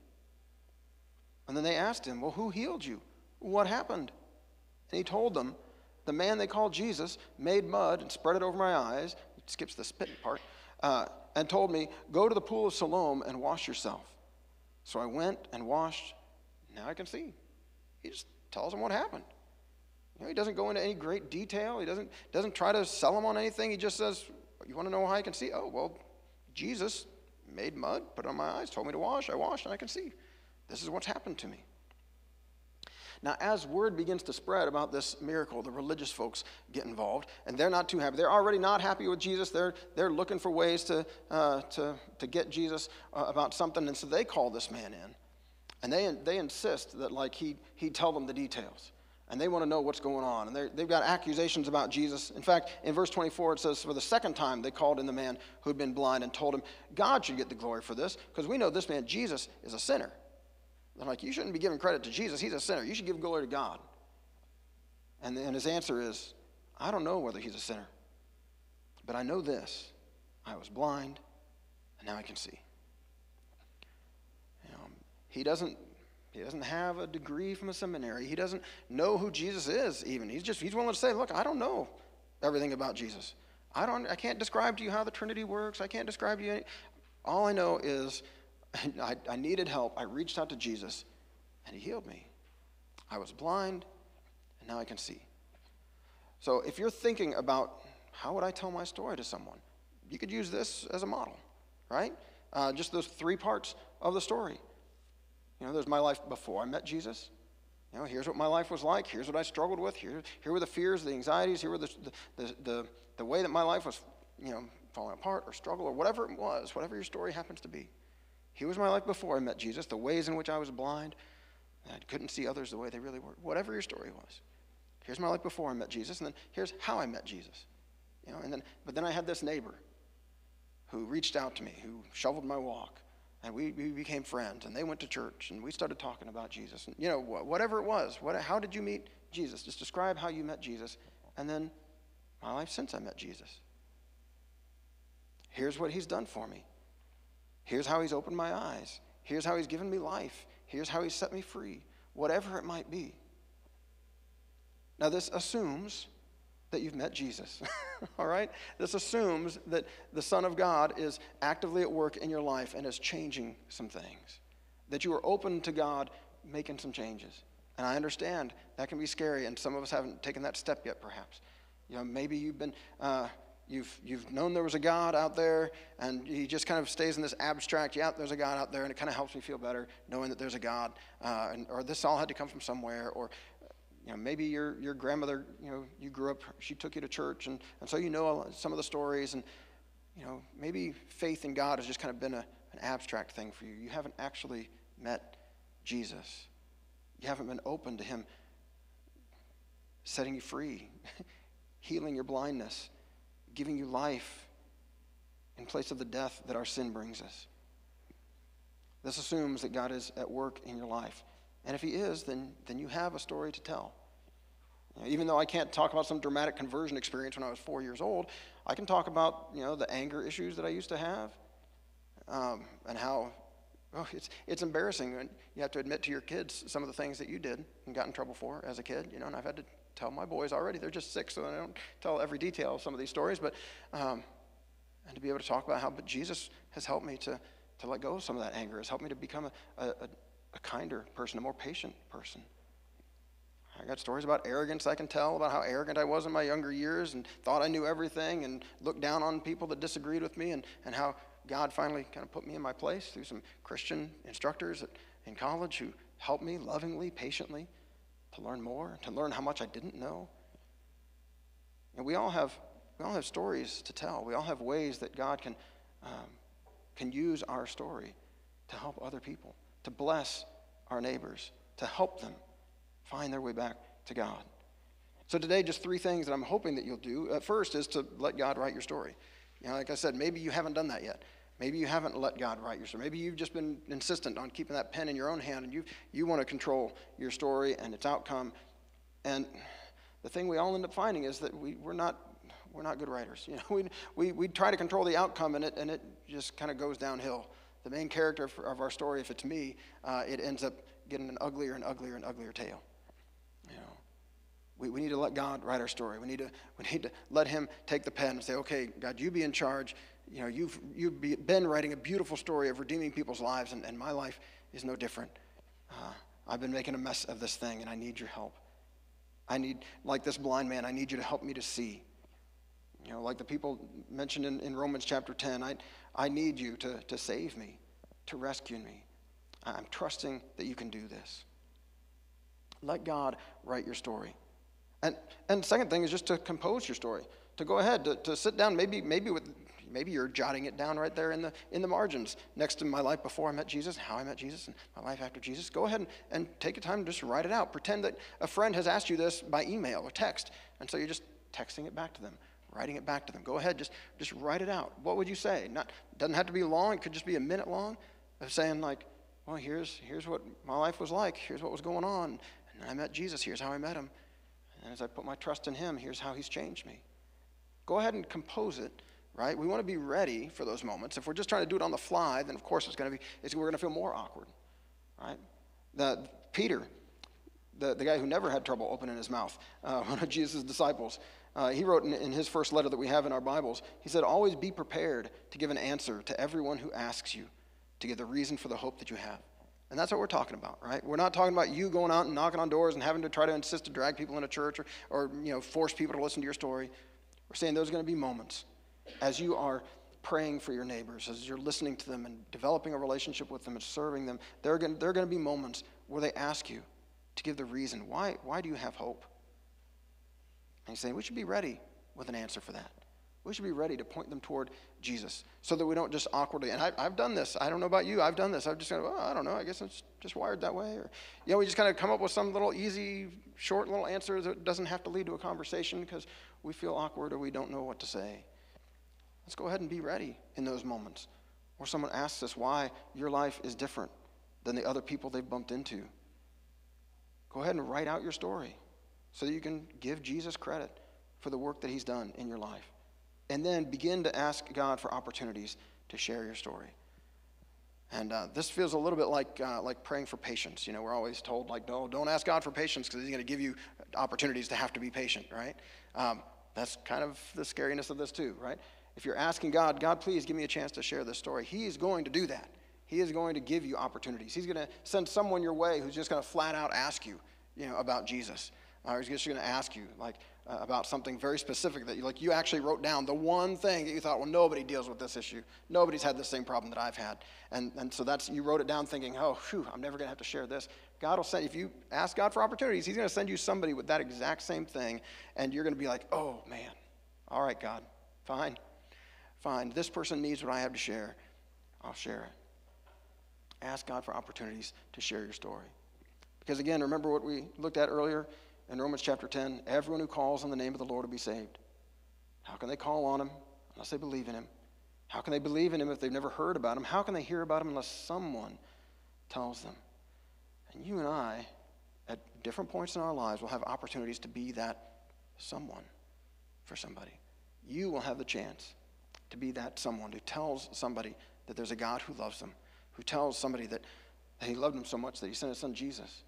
And then they asked him, well, who healed you? What happened? And he told them, the man they called Jesus made mud and spread it over my eyes. It skips the spit part. Uh, and told me, go to the pool of Siloam and wash yourself. So I went and washed. Now I can see. He just tells him what happened. You know, he doesn't go into any great detail. He doesn't, doesn't try to sell him on anything. He just says, you want to know how I can see? Oh, well, Jesus made mud, put it on my eyes, told me to wash. I washed, and I can see. This is what's happened to me. Now, as word begins to spread about this miracle, the religious folks get involved, and they're not too happy. They're already not happy with Jesus. They're, they're looking for ways to, uh, to, to get Jesus uh, about something, and so they call this man in. And they, they insist that, like, he, he'd tell them the details. And they want to know what's going on. And they've got accusations about Jesus. In fact, in verse twenty-four, it says, for the second time, they called in the man who had been blind and told him, God should get the glory for this, because we know this man, Jesus, is a sinner. They're like, you shouldn't be giving credit to Jesus. He's a sinner. You should give glory to God. And, and his answer is, I don't know whether he's a sinner. But I know this. I was blind, and now I can see. He doesn't, he doesn't have a degree from a seminary. He doesn't know who Jesus is even. He's just, he's willing to say, look, I don't know everything about Jesus. I don't, I can't describe to you how the Trinity works. I can't describe to you any, all I know is I, I needed help. I reached out to Jesus, and he healed me. I was blind, and now I can see. So if you're thinking about how would I tell my story to someone, you could use this as a model, right? Uh, just those three parts of the story. You know, there's my life before I met Jesus. You know, here's what my life was like. Here's what I struggled with. Here, here were the fears, the anxieties. Here were the, the, the, the way that my life was, you know, falling apart or struggle or whatever it was, whatever your story happens to be. Here was my life before I met Jesus, the ways in which I was blind, and I couldn't see others the way they really were, whatever your story was. Here's my life before I met Jesus, and then here's how I met Jesus. You know, and then, but then I had this neighbor who reached out to me, who shoveled my walk. And we, we became friends, and they went to church, and we started talking about Jesus. And, you know, wh- whatever it was, what, how did you meet Jesus? Just describe how you met Jesus, and then my life since I met Jesus. Here's what he's done for me. Here's how he's opened my eyes. Here's how he's given me life. Here's how he's set me free, whatever it might be. Now, this assumes that you've met Jesus, all right? This assumes that the Son of God is actively at work in your life and is changing some things, that you are open to God making some changes. And I understand that can be scary, and some of us haven't taken that step yet, perhaps. You know, maybe you've been, uh, you've you've known there was a God out there, and he just kind of stays in this abstract, yeah, there's a God out there, and it kind of helps me feel better knowing that there's a God, uh, and, or this all had to come from somewhere, or you know, maybe your your grandmother, you know, you grew up, she took you to church, and, and so you know some of the stories, and you know, maybe faith in God has just kind of been a, an abstract thing for you. You haven't actually met Jesus. You haven't been open to him setting you free, healing your blindness, giving you life in place of the death that our sin brings us. This assumes that God is at work in your life. And if he is, then, then you have a story to tell. You know, even though I can't talk about some dramatic conversion experience when I was four years old, I can talk about, you know, the anger issues that I used to have, um, and how oh, it's it's embarrassing when you have to admit to your kids some of the things that you did and got in trouble for as a kid. You know, and I've had to tell my boys already. They're just six, so I don't tell every detail of some of these stories. But um, and to be able to talk about how, but Jesus has helped me to to let go of some of that anger. Has helped me to become a a, a a kinder person, a more patient person. I got stories about arrogance I can tell, about how arrogant I was in my younger years and thought I knew everything and looked down on people that disagreed with me, and, and how God finally kind of put me in my place through some Christian instructors at, in college who helped me lovingly, patiently to learn more, to learn how much I didn't know. And we all have, we all have stories to tell. We all have ways that God can, um, can use our story to help other people, to bless our neighbors, to help them find their way back to God. So today, just three things that I'm hoping that you'll do. Uh, first is to let God write your story. You know, like I said, maybe you haven't done that yet. Maybe you haven't let God write your story. Maybe you've just been insistent on keeping that pen in your own hand, and you you want to control your story and its outcome. And the thing we all end up finding is that we, we're not we're not good writers. You know, we we we try to control the outcome, and it and it just kind of goes downhill. The main character of our story, if it's me, uh, it ends up getting an uglier and uglier and uglier tale. You know, we, we need to let God write our story. We need to we need to let him take the pen and say, okay, God, you be in charge. You know, you've you've been writing a beautiful story of redeeming people's lives, and, and my life is no different. Uh, I've been making a mess of this thing, and I need your help. I need, like this blind man, I need you to help me to see. You know, like the people mentioned in, in Romans chapter ten, I I need you to, to save me, to rescue me. I'm trusting that you can do this. Let God write your story. And and the second thing is just to compose your story, to go ahead, to, to sit down, maybe maybe with maybe you're jotting it down right there in the in the margins, next to my life before I met Jesus, how I met Jesus, and my life after Jesus. Go ahead and, and take a time to just write it out. Pretend that a friend has asked you this by email or text, and so you're just texting it back to them, writing it back to them. Go ahead, just just write it out. What would you say? Not doesn't have to be long. It could just be a minute long of saying, like, well, here's here's what my life was like. Here's what was going on. And then I met Jesus. Here's how I met him. And as I put my trust in him, here's how he's changed me. Go ahead and compose it, right? We want to be ready for those moments. If we're just trying to do it on the fly, then of course it's going to be, it's, we're going to feel more awkward, right? The, Peter, the, the guy who never had trouble opening his mouth, uh, one of Jesus' disciples, Uh, he wrote in, in his first letter that we have in our Bibles, he said, always be prepared to give an answer to everyone who asks you to give the reason for the hope that you have. And that's what we're talking about, right? We're not talking about you going out and knocking on doors and having to try to insist to drag people into church, or, or you know, force people to listen to your story. We're saying there's going to be moments as you are praying for your neighbors, as you're listening to them and developing a relationship with them and serving them, there are going, there are going to be moments where they ask you to give the reason. Why, why do you have hope? And he's saying we should be ready with an answer for that. We should be ready to point them toward Jesus so that we don't just awkwardly, and I, I've done this. I don't know about you. I've done this. I've just kind of, oh, I don't know. I guess I'm just wired that way. Or, you know, we just kind of come up with some little easy, short little answer that doesn't have to lead to a conversation because we feel awkward or we don't know what to say. Let's go ahead and be ready in those moments where someone asks us why your life is different than the other people they've bumped into. Go ahead and write out your story, so that you can give Jesus credit for the work that he's done in your life. And then begin to ask God for opportunities to share your story. And uh, this feels a little bit like uh, like praying for patience. You know, we're always told, like, no, don't ask God for patience because he's going to give you opportunities to have to be patient, right? Um, That's kind of the scariness of this too, right? If you're asking God, God, please give me a chance to share this story, he is going to do that. He is going to give you opportunities. He's going to send someone your way who's just going to flat out ask you, you know, about Jesus. Or he's just going to ask you, like, uh, about something very specific that you, like, you actually wrote down the one thing that you thought, well, nobody deals with this issue. Nobody's had the same problem that I've had. And and so that's, you wrote it down thinking, oh, whew, I'm never going to have to share this. God will send, if you ask God for opportunities, he's going to send you somebody with that exact same thing. And you're going to be like, oh, man, all right, God, fine, fine. This person needs what I have to share. I'll share it. Ask God for opportunities to share your story. Because again, remember what we looked at earlier in Romans chapter ten, everyone who calls on the name of the Lord will be saved. How can they call on him unless they believe in him? How can they believe in him if they've never heard about him? How can they hear about him unless someone tells them? And you and I, at different points in our lives, will have opportunities to be that someone for somebody. You will have the chance to be that someone who tells somebody that there's a God who loves them, who tells somebody that he loved him so much that he sent his son Jesus.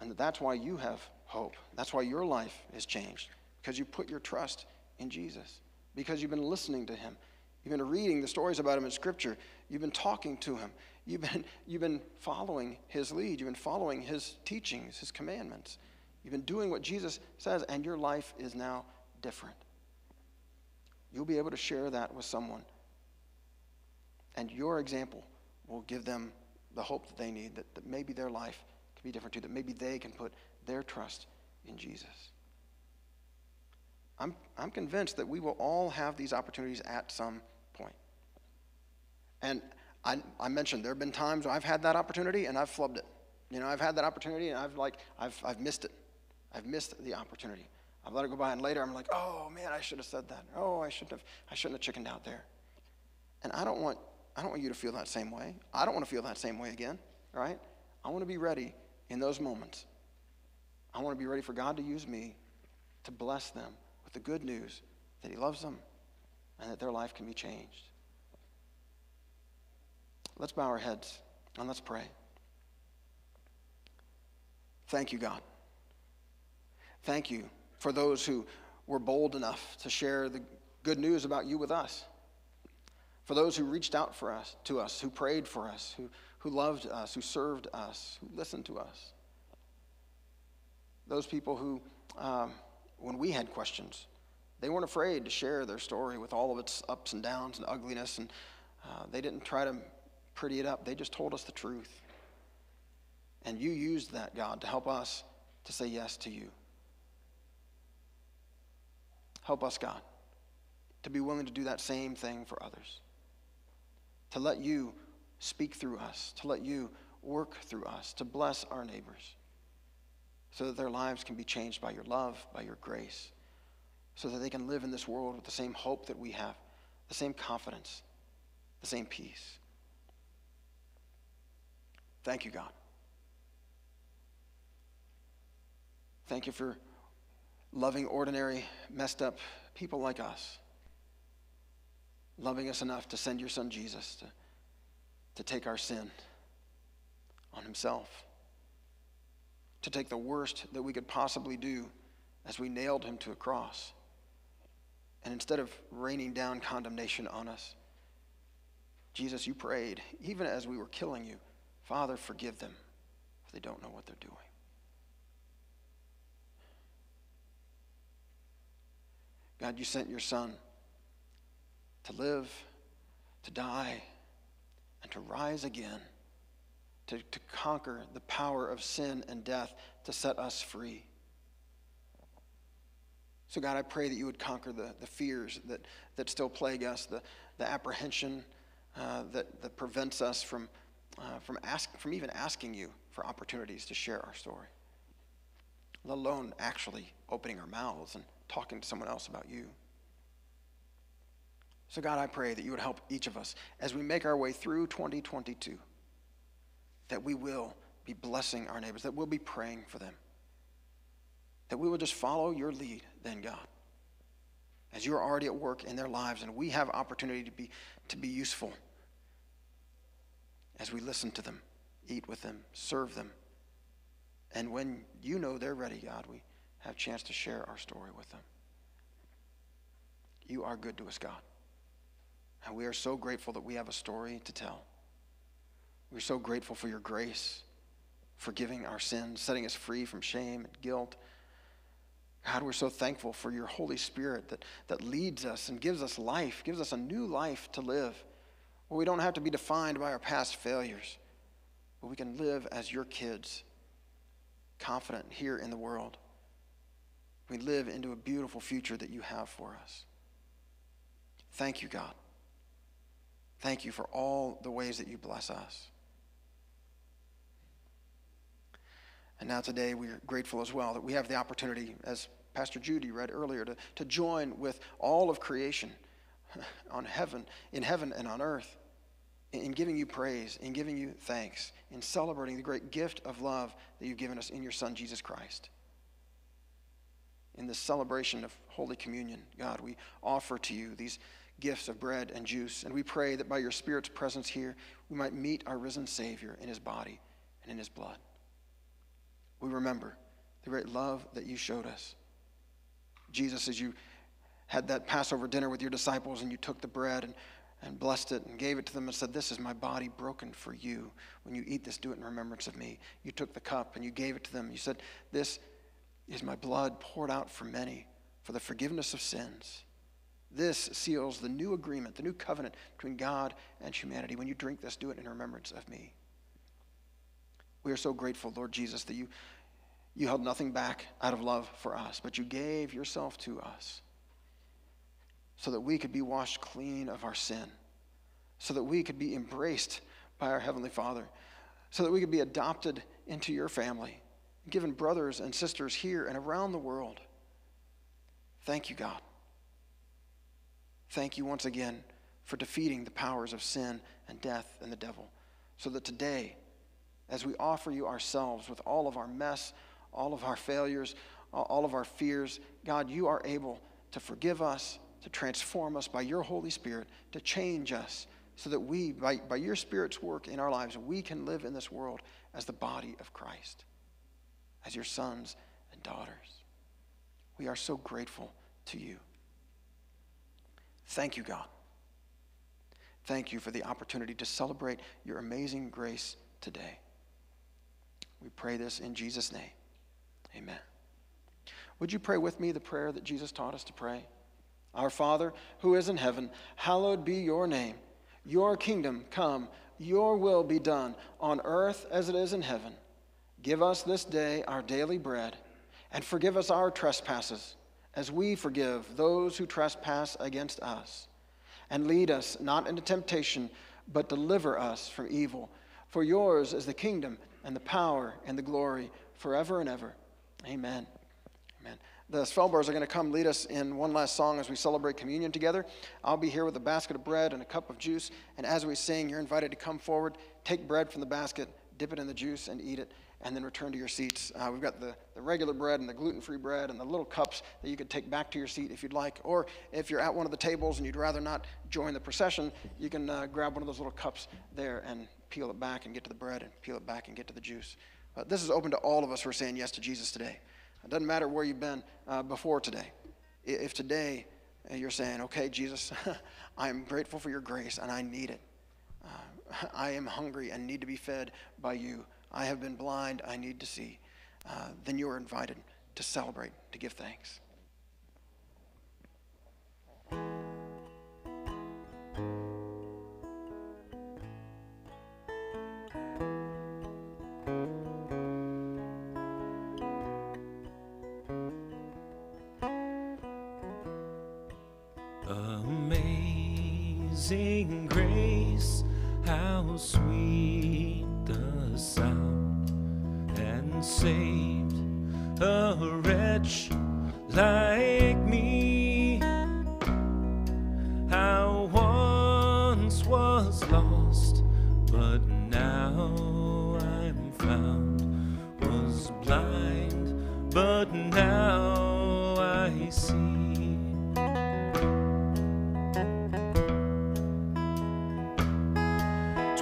And that that's why you have hope. That's why your life is changed, because you put your trust in Jesus, because you've been listening to him. You've been reading the stories about him in Scripture. You've been talking to him. You've been, you've been following his lead. You've been following his teachings, his commandments. You've been doing what Jesus says, and your life is now different. You'll be able to share that with someone. And your example will give them the hope that they need, that, that maybe their life can be different too, that maybe they can put their trust in Jesus. I'm, I'm convinced that we will all have these opportunities at some point. And I, I mentioned there have been times where I've had that opportunity and I've flubbed it. You know, I've had that opportunity and I've like, I've, I've missed it. I've missed the opportunity. I've let it go by, and later I'm like, oh man, I should have said that. Oh, I shouldn't have, I shouldn't have chickened out there. And I don't want I don't want you to feel that same way. I don't want to feel that same way again, right? I want to be ready in those moments. I want to be ready for God to use me to bless them with the good news that he loves them and that their life can be changed. Let's bow our heads and let's pray. Thank you, God. Thank you for those who were bold enough to share the good news about you with us. For those who reached out for us, to us, who prayed for us, who, who loved us, who served us, who listened to us. Those people who, um, when we had questions, they weren't afraid to share their story with all of its ups and downs and ugliness, and uh, they didn't try to pretty it up. They just told us the truth. And you used that, God, to help us to say yes to you. Help us, God, to be willing to do that same thing for others. To let you speak through us, to let you work through us, to bless our neighbors so that their lives can be changed by your love, by your grace, so that they can live in this world with the same hope that we have, the same confidence, the same peace. Thank you, God. Thank you for loving ordinary, messed up people like us, loving us enough to send your son Jesus to to take our sin on himself, to take the worst that we could possibly do as we nailed him to a cross. And instead of raining down condemnation on us, Jesus, you prayed, even as we were killing you, Father, forgive them, if they don't know what they're doing. God, you sent your son to live, to die, and to rise again, to, to conquer the power of sin and death, to set us free. So God, I pray that you would conquer the, the fears that, that still plague us, the, the apprehension uh, that, that prevents us from, uh, from, ask, from even asking you for opportunities to share our story, let alone actually opening our mouths and talking to someone else about you. So God, I pray that you would help each of us as we make our way through twenty twenty-two, that we will be blessing our neighbors, that we'll be praying for them, that we will just follow your lead then, God, as you're already at work in their lives and we have opportunity to be, to be useful as we listen to them, eat with them, serve them. And when you know they're ready, God, we have a chance to share our story with them. You are good to us, God. And we are so grateful that we have a story to tell. We're so grateful for your grace, forgiving our sins, setting us free from shame and guilt. God, we're so thankful for your Holy Spirit that, that leads us and gives us life, gives us a new life to live, where we don't have to be defined by our past failures, but we can live as your kids, confident here in the world. We live into a beautiful future that you have for us. Thank you, God. Thank you for all the ways that you bless us. And now today we are grateful as well that we have the opportunity, as Pastor Judy read earlier, to, to join with all of creation on heaven, in heaven and on earth, in giving you praise, in giving you thanks, in celebrating the great gift of love that you've given us in your Son, Jesus Christ. In this celebration of Holy Communion, God, we offer to you these gifts of bread and juice, and we pray that by your Spirit's presence here, we might meet our risen Savior in his body and in his blood. We remember the great love that you showed us. Jesus, as you had that Passover dinner with your disciples and you took the bread and, and blessed it and gave it to them and said, "This is my body broken for you. When you eat this, do it in remembrance of me." You took the cup and you gave it to them. You said, "This is my blood poured out for many for the forgiveness of sins. This seals the new agreement, the new covenant between God and humanity. When you drink this, do it in remembrance of me." We are so grateful, Lord Jesus, that you, you held nothing back out of love for us, but you gave yourself to us so that we could be washed clean of our sin, so that we could be embraced by our Heavenly Father, so that we could be adopted into your family, given brothers and sisters here and around the world. Thank you, God. Thank you once again for defeating the powers of sin and death and the devil, so that today, as we offer you ourselves with all of our mess, all of our failures, all of our fears, God, you are able to forgive us, to transform us by your Holy Spirit, to change us so that we, by, by your Spirit's work in our lives, we can live in this world as the body of Christ, as your sons and daughters. We are so grateful to you. Thank you, God. Thank you for the opportunity to celebrate your amazing grace today. We pray this in Jesus' name. Amen. Would you pray with me the prayer that Jesus taught us to pray? Our Father, who is in heaven, hallowed be your name. Your kingdom come, your will be done on earth as it is in heaven. Give us this day our daily bread, and forgive us our trespasses as we forgive those who trespass against us. And lead us not into temptation, but deliver us from evil. For yours is the kingdom and the power and the glory forever and ever. Amen. Amen. The Spellbars are going to come lead us in one last song as we celebrate communion together. I'll be here with a basket of bread and a cup of juice. And as we sing, you're invited to come forward, take bread from the basket, dip it in the juice, and eat it, and then return to your seats. Uh, we've got the, the regular bread and the gluten-free bread and the little cups that you could take back to your seat if you'd like. Or if you're at one of the tables and you'd rather not join the procession, you can uh, grab one of those little cups there and peel it back and get to the bread and peel it back and get to the juice. Uh, this is open to all of us who are saying yes to Jesus today. It doesn't matter where you've been uh, before today. If today you're saying, "Okay, Jesus, I am grateful for your grace and I need it. Uh, I am hungry and need to be fed by you. I have been blind, I need to see," uh, then you are invited to celebrate, to give thanks. Amazing grace, how sweet the sound saved a wretch like me. I once was lost, but now I'm found. Was blind, but now I see.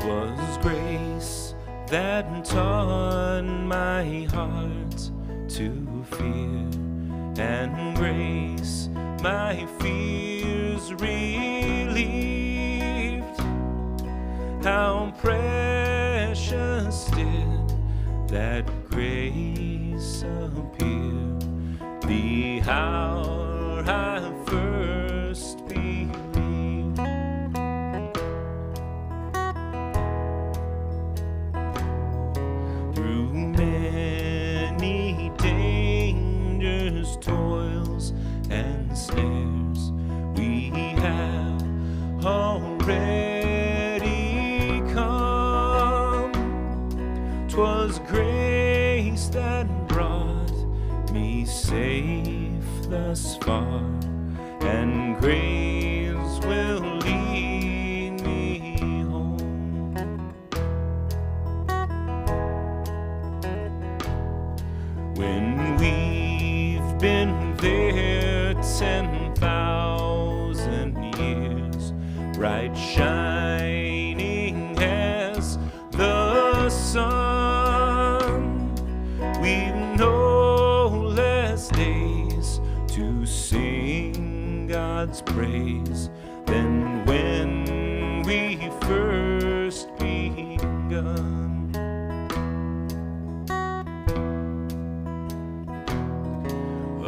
Twas grace that taught my heart to fear, and grace my fears relieved. How precious did that grace appear, the hour I first believed. Through many dangers, toils, and snares, we have already come. 'Twas grace that brought me safe thus far, and grace will lead me home. When we've been there ten thousand years, bright shining as the sun, we've no less days to sing God's praise than when we first begun.